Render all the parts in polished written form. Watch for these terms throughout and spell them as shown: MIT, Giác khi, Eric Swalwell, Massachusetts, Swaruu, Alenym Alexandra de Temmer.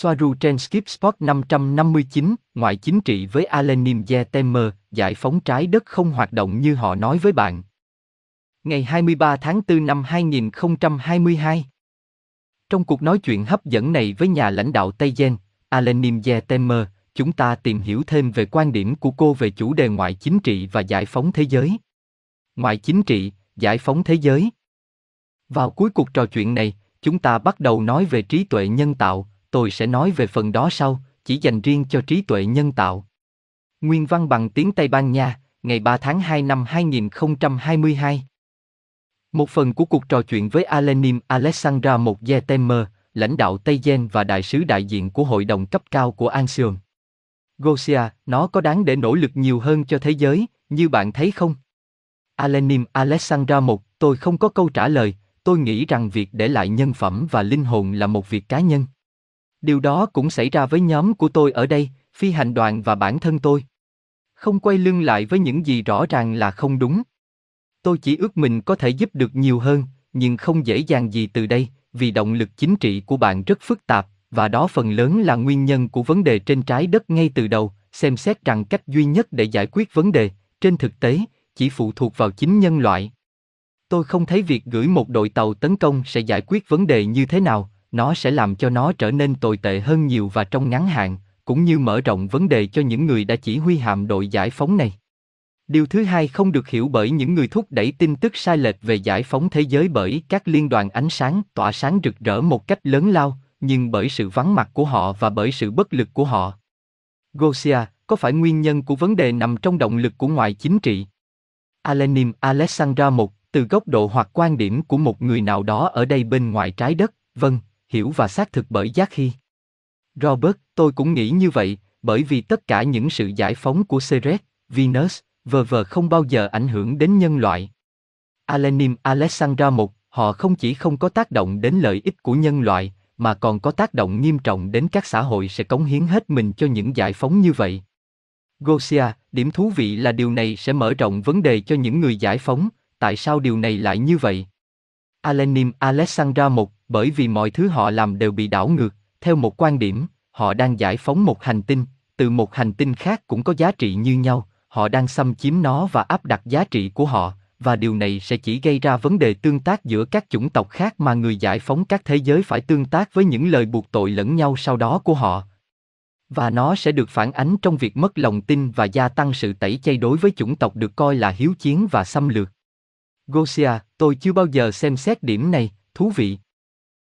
Swaruu trên Skip Spot 559, ngoại chính trị với Alenym de Temmer, giải phóng trái đất không hoạt động như họ nói với bạn. Ngày 23 tháng 4 năm 2022. Trong cuộc nói chuyện hấp dẫn này với nhà lãnh đạo Tây Gen, Alenym de Temmer, chúng ta tìm hiểu thêm về quan điểm của cô về chủ đề ngoại chính trị và giải phóng thế giới. Ngoại chính trị, giải phóng thế giới. Vào cuối cuộc trò chuyện này, chúng ta bắt đầu nói về trí tuệ nhân tạo, tôi sẽ nói về phần đó sau, chỉ dành riêng cho trí tuệ nhân tạo. Nguyên văn bằng tiếng Tây Ban Nha, ngày 3 tháng 2 năm 2022. Một phần của cuộc trò chuyện với Alenym Alexandra de Temmer, lãnh đạo Tây Gen và đại sứ đại diện của hội đồng cấp cao của ASEAN. Gosia, nó có đáng để nỗ lực nhiều hơn cho thế giới, như bạn thấy không? Alenym Alexandra một, tôi không có câu trả lời, tôi nghĩ rằng việc để lại nhân phẩm và linh hồn là một việc cá nhân. Điều đó cũng xảy ra với nhóm của tôi ở đây, phi hành đoàn và bản thân tôi. Không quay lưng lại với những gì rõ ràng là không đúng. Tôi chỉ ước mình có thể giúp được nhiều hơn, nhưng không dễ dàng gì từ đây, vì động lực chính trị của bạn rất phức tạp, và đó phần lớn là nguyên nhân của vấn đề trên trái đất ngay từ đầu, xem xét rằng cách duy nhất để giải quyết vấn đề, trên thực tế, chỉ phụ thuộc vào chính nhân loại. Tôi không thấy việc gửi một đội tàu tấn công sẽ giải quyết vấn đề như thế nào, nó sẽ làm cho nó trở nên tồi tệ hơn nhiều và trong ngắn hạn, cũng như mở rộng vấn đề cho những người đã chỉ huy hạm đội giải phóng này. Điều thứ hai không được hiểu bởi những người thúc đẩy tin tức sai lệch về giải phóng thế giới bởi các liên đoàn ánh sáng tỏa sáng rực rỡ một cách lớn lao, nhưng bởi sự vắng mặt của họ và bởi sự bất lực của họ. Gosia, có phải nguyên nhân của vấn đề nằm trong động lực của ngoại chính trị? Alenym Alexandra một, từ góc độ hoặc quan điểm của một người nào đó ở đây bên ngoài trái đất, vâng, hiểu và xác thực bởi Giác Khi. Robert, tôi cũng nghĩ như vậy, bởi vì tất cả những sự giải phóng của Ceres, Venus, v.v. không bao giờ ảnh hưởng đến nhân loại. Alenym Alexandra một, họ không chỉ không có tác động đến lợi ích của nhân loại, mà còn có tác động nghiêm trọng đến các xã hội sẽ cống hiến hết mình cho những giải phóng như vậy. Gosia, điểm thú vị là điều này sẽ mở rộng vấn đề cho những người giải phóng, tại sao điều này lại như vậy? Alenym Alexandra một, bởi vì mọi thứ họ làm đều bị đảo ngược, theo một quan điểm, họ đang giải phóng một hành tinh, từ một hành tinh khác cũng có giá trị như nhau, họ đang xâm chiếm nó và áp đặt giá trị của họ, và điều này sẽ chỉ gây ra vấn đề tương tác giữa các chủng tộc khác mà người giải phóng các thế giới phải tương tác với những lời buộc tội lẫn nhau sau đó của họ. Và nó sẽ được phản ánh trong việc mất lòng tin và gia tăng sự tẩy chay đối với chủng tộc được coi là hiếu chiến và xâm lược. Gosia, tôi chưa bao giờ xem xét điểm này, thú vị.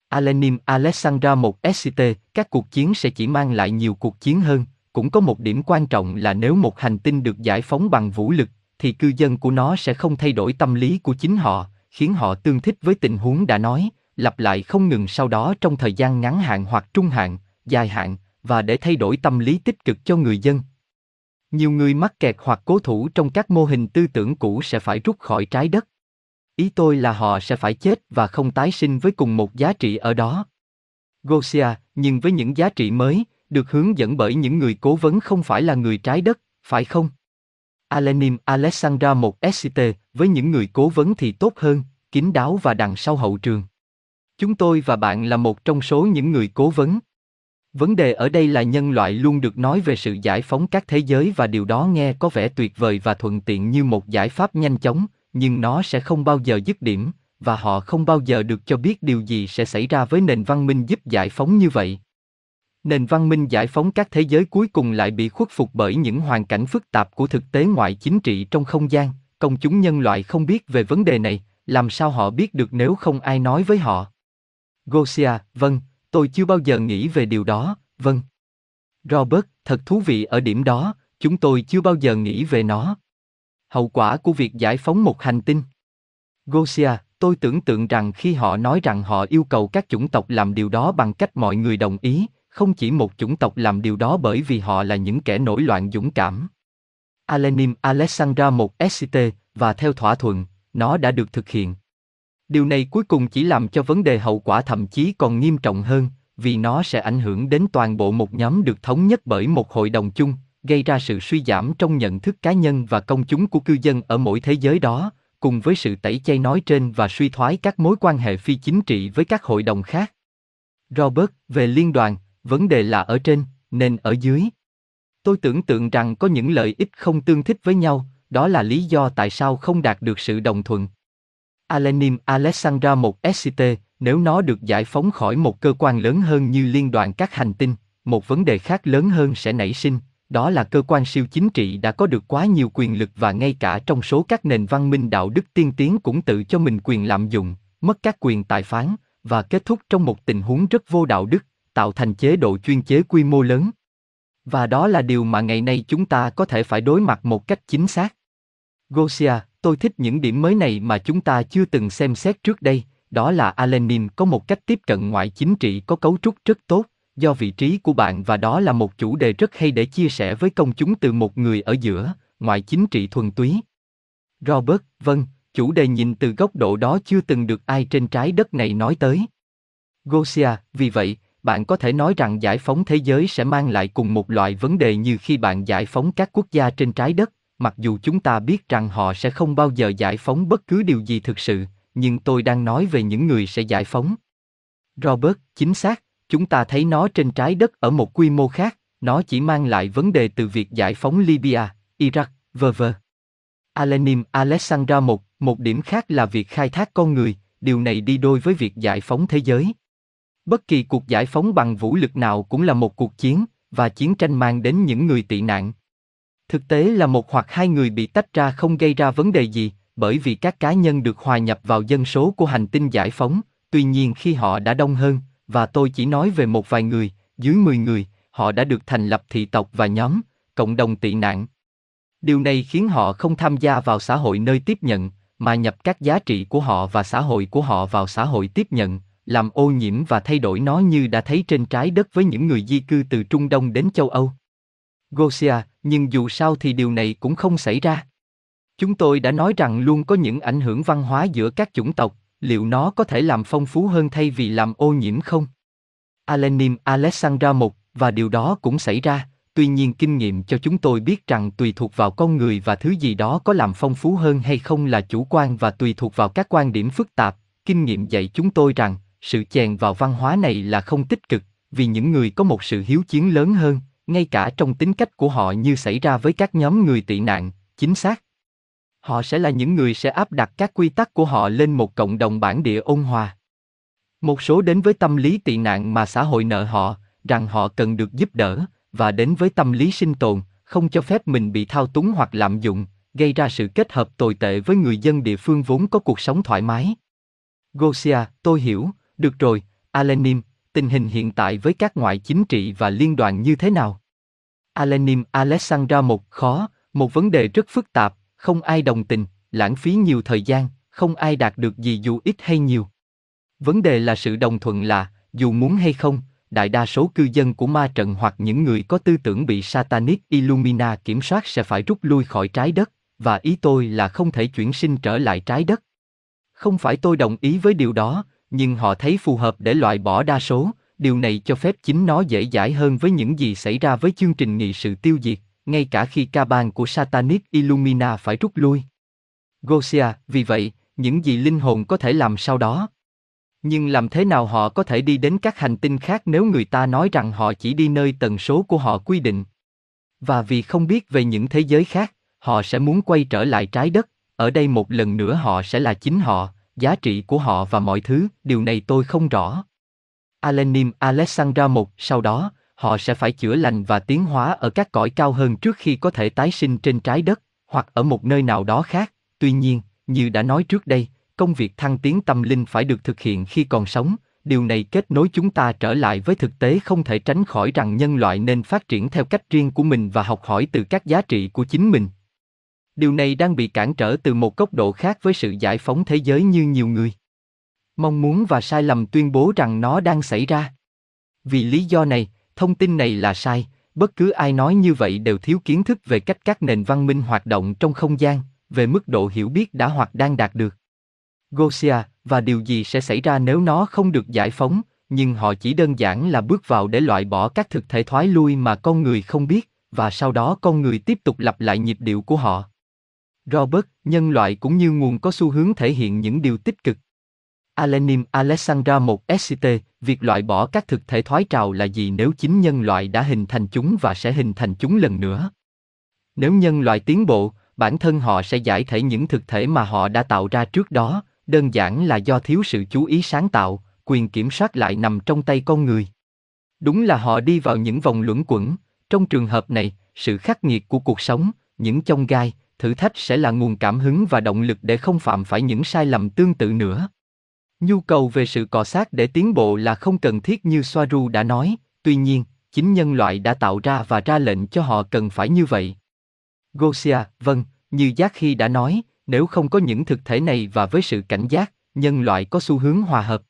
Alenym Alexandra 1SCT, các cuộc chiến sẽ chỉ mang lại nhiều cuộc chiến hơn, cũng có một điểm quan trọng là nếu một hành tinh được giải phóng bằng vũ lực, thì cư dân của nó sẽ không thay đổi tâm lý của chính họ, khiến họ tương thích với tình huống đã nói, lặp lại không ngừng sau đó trong thời gian ngắn hạn hoặc trung hạn, dài hạn, và để thay đổi tâm lý tích cực cho người dân. Nhiều người mắc kẹt hoặc cố thủ trong các mô hình tư tưởng cũ sẽ phải rút khỏi trái đất. Ý tôi là họ sẽ phải chết và không tái sinh với cùng một giá trị ở đó. Gosia, nhưng với những giá trị mới, được hướng dẫn bởi những người cố vấn không phải là người trái đất, phải không? Alenym Alexandra 1SCT, với những người cố vấn thì tốt hơn, kín đáo và đằng sau hậu trường. Chúng tôi và bạn là một trong số những người cố vấn. Vấn đề ở đây là nhân loại luôn được nói về sự giải phóng các thế giới và điều đó nghe có vẻ tuyệt vời và thuận tiện như một giải pháp nhanh chóng, nhưng nó sẽ không bao giờ dứt điểm, và họ không bao giờ được cho biết điều gì sẽ xảy ra với nền văn minh giúp giải phóng như vậy. Nền văn minh giải phóng các thế giới cuối cùng lại bị khuất phục bởi những hoàn cảnh phức tạp của thực tế ngoại chính trị trong không gian, công chúng nhân loại không biết về vấn đề này, làm sao họ biết được nếu không ai nói với họ. Gosia, vâng, tôi chưa bao giờ nghĩ về điều đó, vâng. Robert, thật thú vị ở điểm đó, chúng tôi chưa bao giờ nghĩ về nó. Hậu quả của việc giải phóng một hành tinh. Gosia, tôi tưởng tượng rằng khi họ nói rằng họ yêu cầu các chủng tộc làm điều đó bằng cách mọi người đồng ý, không chỉ một chủng tộc làm điều đó bởi vì họ là những kẻ nổi loạn dũng cảm. Alenym Alexandra 1SCT, và theo thỏa thuận, nó đã được thực hiện. Điều này cuối cùng chỉ làm cho vấn đề hậu quả thậm chí còn nghiêm trọng hơn, vì nó sẽ ảnh hưởng đến toàn bộ một nhóm được thống nhất bởi một hội đồng chung, gây ra sự suy giảm trong nhận thức cá nhân và công chúng của cư dân ở mỗi thế giới đó, cùng với sự tẩy chay nói trên và suy thoái các mối quan hệ phi chính trị với các hội đồng khác. Robert, về liên đoàn, vấn đề là ở trên, nên ở dưới. Tôi tưởng tượng rằng có những lợi ích không tương thích với nhau, đó là lý do tại sao không đạt được sự đồng thuận. Alenym Alexandra 1SCT, nếu nó được giải phóng khỏi một cơ quan lớn hơn như liên đoàn các hành tinh, một vấn đề khác lớn hơn sẽ nảy sinh, đó là cơ quan siêu chính trị đã có được quá nhiều quyền lực và ngay cả trong số các nền văn minh đạo đức tiên tiến cũng tự cho mình quyền lạm dụng, mất các quyền tài phán, và kết thúc trong một tình huống rất vô đạo đức, tạo thành chế độ chuyên chế quy mô lớn. Và đó là điều mà ngày nay chúng ta có thể phải đối mặt một cách chính xác. Gosia, tôi thích những điểm mới này mà chúng ta chưa từng xem xét trước đây, đó là Alenym có một cách tiếp cận ngoại chính trị có cấu trúc rất tốt, do vị trí của bạn và đó là một chủ đề rất hay để chia sẻ với công chúng từ một người ở giữa, ngoại chính trị thuần túy. Robert, vâng, chủ đề nhìn từ góc độ đó chưa từng được ai trên trái đất này nói tới. Gosia, vì vậy, bạn có thể nói rằng giải phóng thế giới sẽ mang lại cùng một loại vấn đề như khi bạn giải phóng các quốc gia trên trái đất, mặc dù chúng ta biết rằng họ sẽ không bao giờ giải phóng bất cứ điều gì thực sự, nhưng tôi đang nói về những người sẽ giải phóng. Robert, chính xác, chúng ta thấy nó trên trái đất ở một quy mô khác, nó chỉ mang lại vấn đề từ việc giải phóng Libya, Iraq, v.v. Alenym Alexandra 1, một điểm khác là việc khai thác con người, điều này đi đôi với việc giải phóng thế giới. Bất kỳ cuộc giải phóng bằng vũ lực nào cũng là một cuộc chiến, và chiến tranh mang đến những người tị nạn. Thực tế là một hoặc hai người bị tách ra không gây ra vấn đề gì, bởi vì các cá nhân được hòa nhập vào dân số của hành tinh giải phóng, tuy nhiên khi họ đã đông hơn, và tôi chỉ nói về một vài người, dưới 10 người, họ đã được thành lập thị tộc và nhóm, cộng đồng tị nạn. Điều này khiến họ không tham gia vào xã hội nơi tiếp nhận, mà nhập các giá trị của họ và xã hội của họ vào xã hội tiếp nhận, làm ô nhiễm và thay đổi nó như đã thấy trên trái đất với những người di cư từ Trung Đông đến châu Âu. Gosia, nhưng dù sao thì điều này cũng không xảy ra. Chúng tôi đã nói rằng luôn có những ảnh hưởng văn hóa giữa các chủng tộc, liệu nó có thể làm phong phú hơn thay vì làm ô nhiễm không? Alenym Alexandra 1, và điều đó cũng xảy ra, tuy nhiên kinh nghiệm cho chúng tôi biết rằng tùy thuộc vào con người và thứ gì đó có làm phong phú hơn hay không là chủ quan và tùy thuộc vào các quan điểm phức tạp, kinh nghiệm dạy chúng tôi rằng sự chèn vào văn hóa này là không tích cực, vì những người có một sự hiếu chiến lớn hơn, ngay cả trong tính cách của họ như xảy ra với các nhóm người tị nạn, chính xác. Họ sẽ là những người sẽ áp đặt các quy tắc của họ lên một cộng đồng bản địa ôn hòa. Một số đến với tâm lý tị nạn mà xã hội nợ họ, rằng họ cần được giúp đỡ, và đến với tâm lý sinh tồn, không cho phép mình bị thao túng hoặc lạm dụng, gây ra sự kết hợp tồi tệ với người dân địa phương vốn có cuộc sống thoải mái. Gosia, tôi hiểu, được rồi, Alenym, tình hình hiện tại với các ngoại chính trị và liên đoàn như thế nào? Alenym Alexandra 1, khó, một vấn đề rất phức tạp, không ai đồng tình, lãng phí nhiều thời gian, không ai đạt được gì dù ít hay nhiều. Vấn đề là sự đồng thuận là, dù muốn hay không, đại đa số cư dân của ma trận hoặc những người có tư tưởng bị Satanic Illumina kiểm soát sẽ phải rút lui khỏi trái đất, và ý tôi là không thể chuyển sinh trở lại trái đất. Không phải tôi đồng ý với điều đó, nhưng họ thấy phù hợp để loại bỏ đa số, điều này cho phép chính nó dễ dãi hơn với những gì xảy ra với chương trình nghị sự tiêu diệt, ngay cả khi ca bang của Satanic Illumina phải rút lui. Gosia, vì vậy, những gì linh hồn có thể làm sau đó? Nhưng làm thế nào họ có thể đi đến các hành tinh khác nếu người ta nói rằng họ chỉ đi nơi tần số của họ quy định? Và vì không biết về những thế giới khác, họ sẽ muốn quay trở lại trái đất, ở đây một lần nữa họ sẽ là chính họ, giá trị của họ và mọi thứ, điều này tôi không rõ. Alenym Alexandra 1, sau đó, họ sẽ phải chữa lành và tiến hóa ở các cõi cao hơn trước khi có thể tái sinh trên trái đất, hoặc ở một nơi nào đó khác. Tuy nhiên, như đã nói trước đây, công việc thăng tiến tâm linh phải được thực hiện khi còn sống, điều này kết nối chúng ta trở lại với thực tế không thể tránh khỏi rằng nhân loại nên phát triển theo cách riêng của mình và học hỏi từ các giá trị của chính mình. Điều này đang bị cản trở từ một góc độ khác với sự giải phóng thế giới như nhiều người mong muốn và sai lầm tuyên bố rằng nó đang xảy ra. Vì lý do này, thông tin này là sai, bất cứ ai nói như vậy đều thiếu kiến thức về cách các nền văn minh hoạt động trong không gian, về mức độ hiểu biết đã hoặc đang đạt được. Gosia, và điều gì sẽ xảy ra nếu nó không được giải phóng, nhưng họ chỉ đơn giản là bước vào để loại bỏ các thực thể thoái lui mà con người không biết, và sau đó con người tiếp tục lặp lại nhịp điệu của họ. Robert, nhân loại cũng như nguồn có xu hướng thể hiện những điều tích cực. Alenym Alexandra de Temmer, việc loại bỏ các thực thể thoái trào là gì nếu chính nhân loại đã hình thành chúng và sẽ hình thành chúng lần nữa? Nếu nhân loại tiến bộ, bản thân họ sẽ giải thể những thực thể mà họ đã tạo ra trước đó, đơn giản là do thiếu sự chú ý sáng tạo, quyền kiểm soát lại nằm trong tay con người. Đúng là họ đi vào những vòng luẩn quẩn, trong trường hợp này, sự khắc nghiệt của cuộc sống, những chông gai, thử thách sẽ là nguồn cảm hứng và động lực để không phạm phải những sai lầm tương tự nữa. Nhu cầu về sự cọ xát để tiến bộ là không cần thiết như Swaruu đã nói, tuy nhiên, chính nhân loại đã tạo ra và ra lệnh cho họ cần phải như vậy. Gosia, vâng, như Giác Khi đã nói, nếu không có những thực thể này và với sự cảnh giác, nhân loại có xu hướng hòa hợp.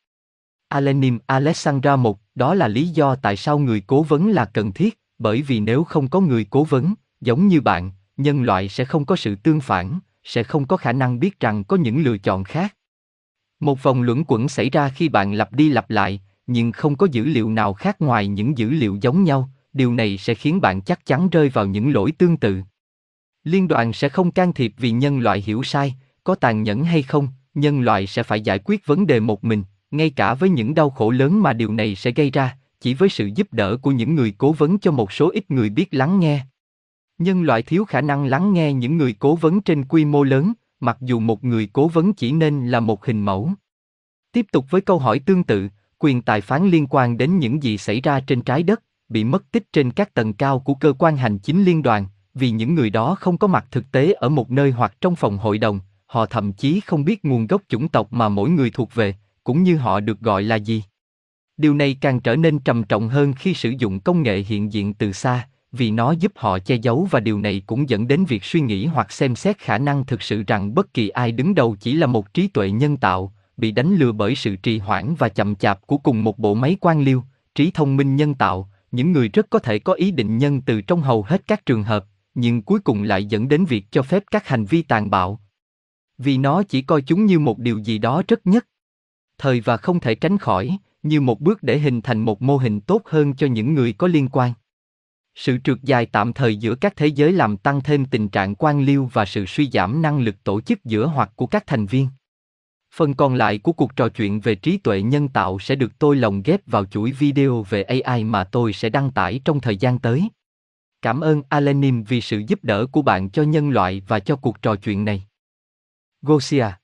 Alenym Alexandra một, đó là lý do tại sao người cố vấn là cần thiết, bởi vì nếu không có người cố vấn, giống như bạn, nhân loại sẽ không có sự tương phản, sẽ không có khả năng biết rằng có những lựa chọn khác. Một vòng luẩn quẩn xảy ra khi bạn lặp đi lặp lại, nhưng không có dữ liệu nào khác ngoài những dữ liệu giống nhau, điều này sẽ khiến bạn chắc chắn rơi vào những lỗi tương tự. Liên đoàn sẽ không can thiệp vì nhân loại hiểu sai, có tàn nhẫn hay không, nhân loại sẽ phải giải quyết vấn đề một mình, ngay cả với những đau khổ lớn mà điều này sẽ gây ra, chỉ với sự giúp đỡ của những người cố vấn cho một số ít người biết lắng nghe. Nhân loại thiếu khả năng lắng nghe những người cố vấn trên quy mô lớn, mặc dù một người cố vấn chỉ nên là một hình mẫu. Tiếp tục với câu hỏi tương tự, quyền tài phán liên quan đến những gì xảy ra trên trái đất, bị mất tích trên các tầng cao của cơ quan hành chính liên đoàn, vì những người đó không có mặt thực tế ở một nơi hoặc trong phòng hội đồng, họ thậm chí không biết nguồn gốc chủng tộc mà mỗi người thuộc về, cũng như họ được gọi là gì. Điều này càng trở nên trầm trọng hơn khi sử dụng công nghệ hiện diện từ xa, vì nó giúp họ che giấu và điều này cũng dẫn đến việc suy nghĩ hoặc xem xét khả năng thực sự rằng bất kỳ ai đứng đầu chỉ là một trí tuệ nhân tạo, bị đánh lừa bởi sự trì hoãn và chậm chạp của cùng một bộ máy quan liêu, trí thông minh nhân tạo, những người rất có thể có ý định nhân từ trong hầu hết các trường hợp, nhưng cuối cùng lại dẫn đến việc cho phép các hành vi tàn bạo. Vì nó chỉ coi chúng như một điều gì đó rất nhất thời và không thể tránh khỏi, như một bước để hình thành một mô hình tốt hơn cho những người có liên quan. Sự trượt dài tạm thời giữa các thế giới làm tăng thêm tình trạng quan liêu và sự suy giảm năng lực tổ chức giữa hoặc của các thành viên. Phần còn lại của cuộc trò chuyện về trí tuệ nhân tạo sẽ được tôi lồng ghép vào chuỗi video về AI mà tôi sẽ đăng tải trong thời gian tới. Cảm ơn Alenym vì sự giúp đỡ của bạn cho nhân loại và cho cuộc trò chuyện này. Gosia.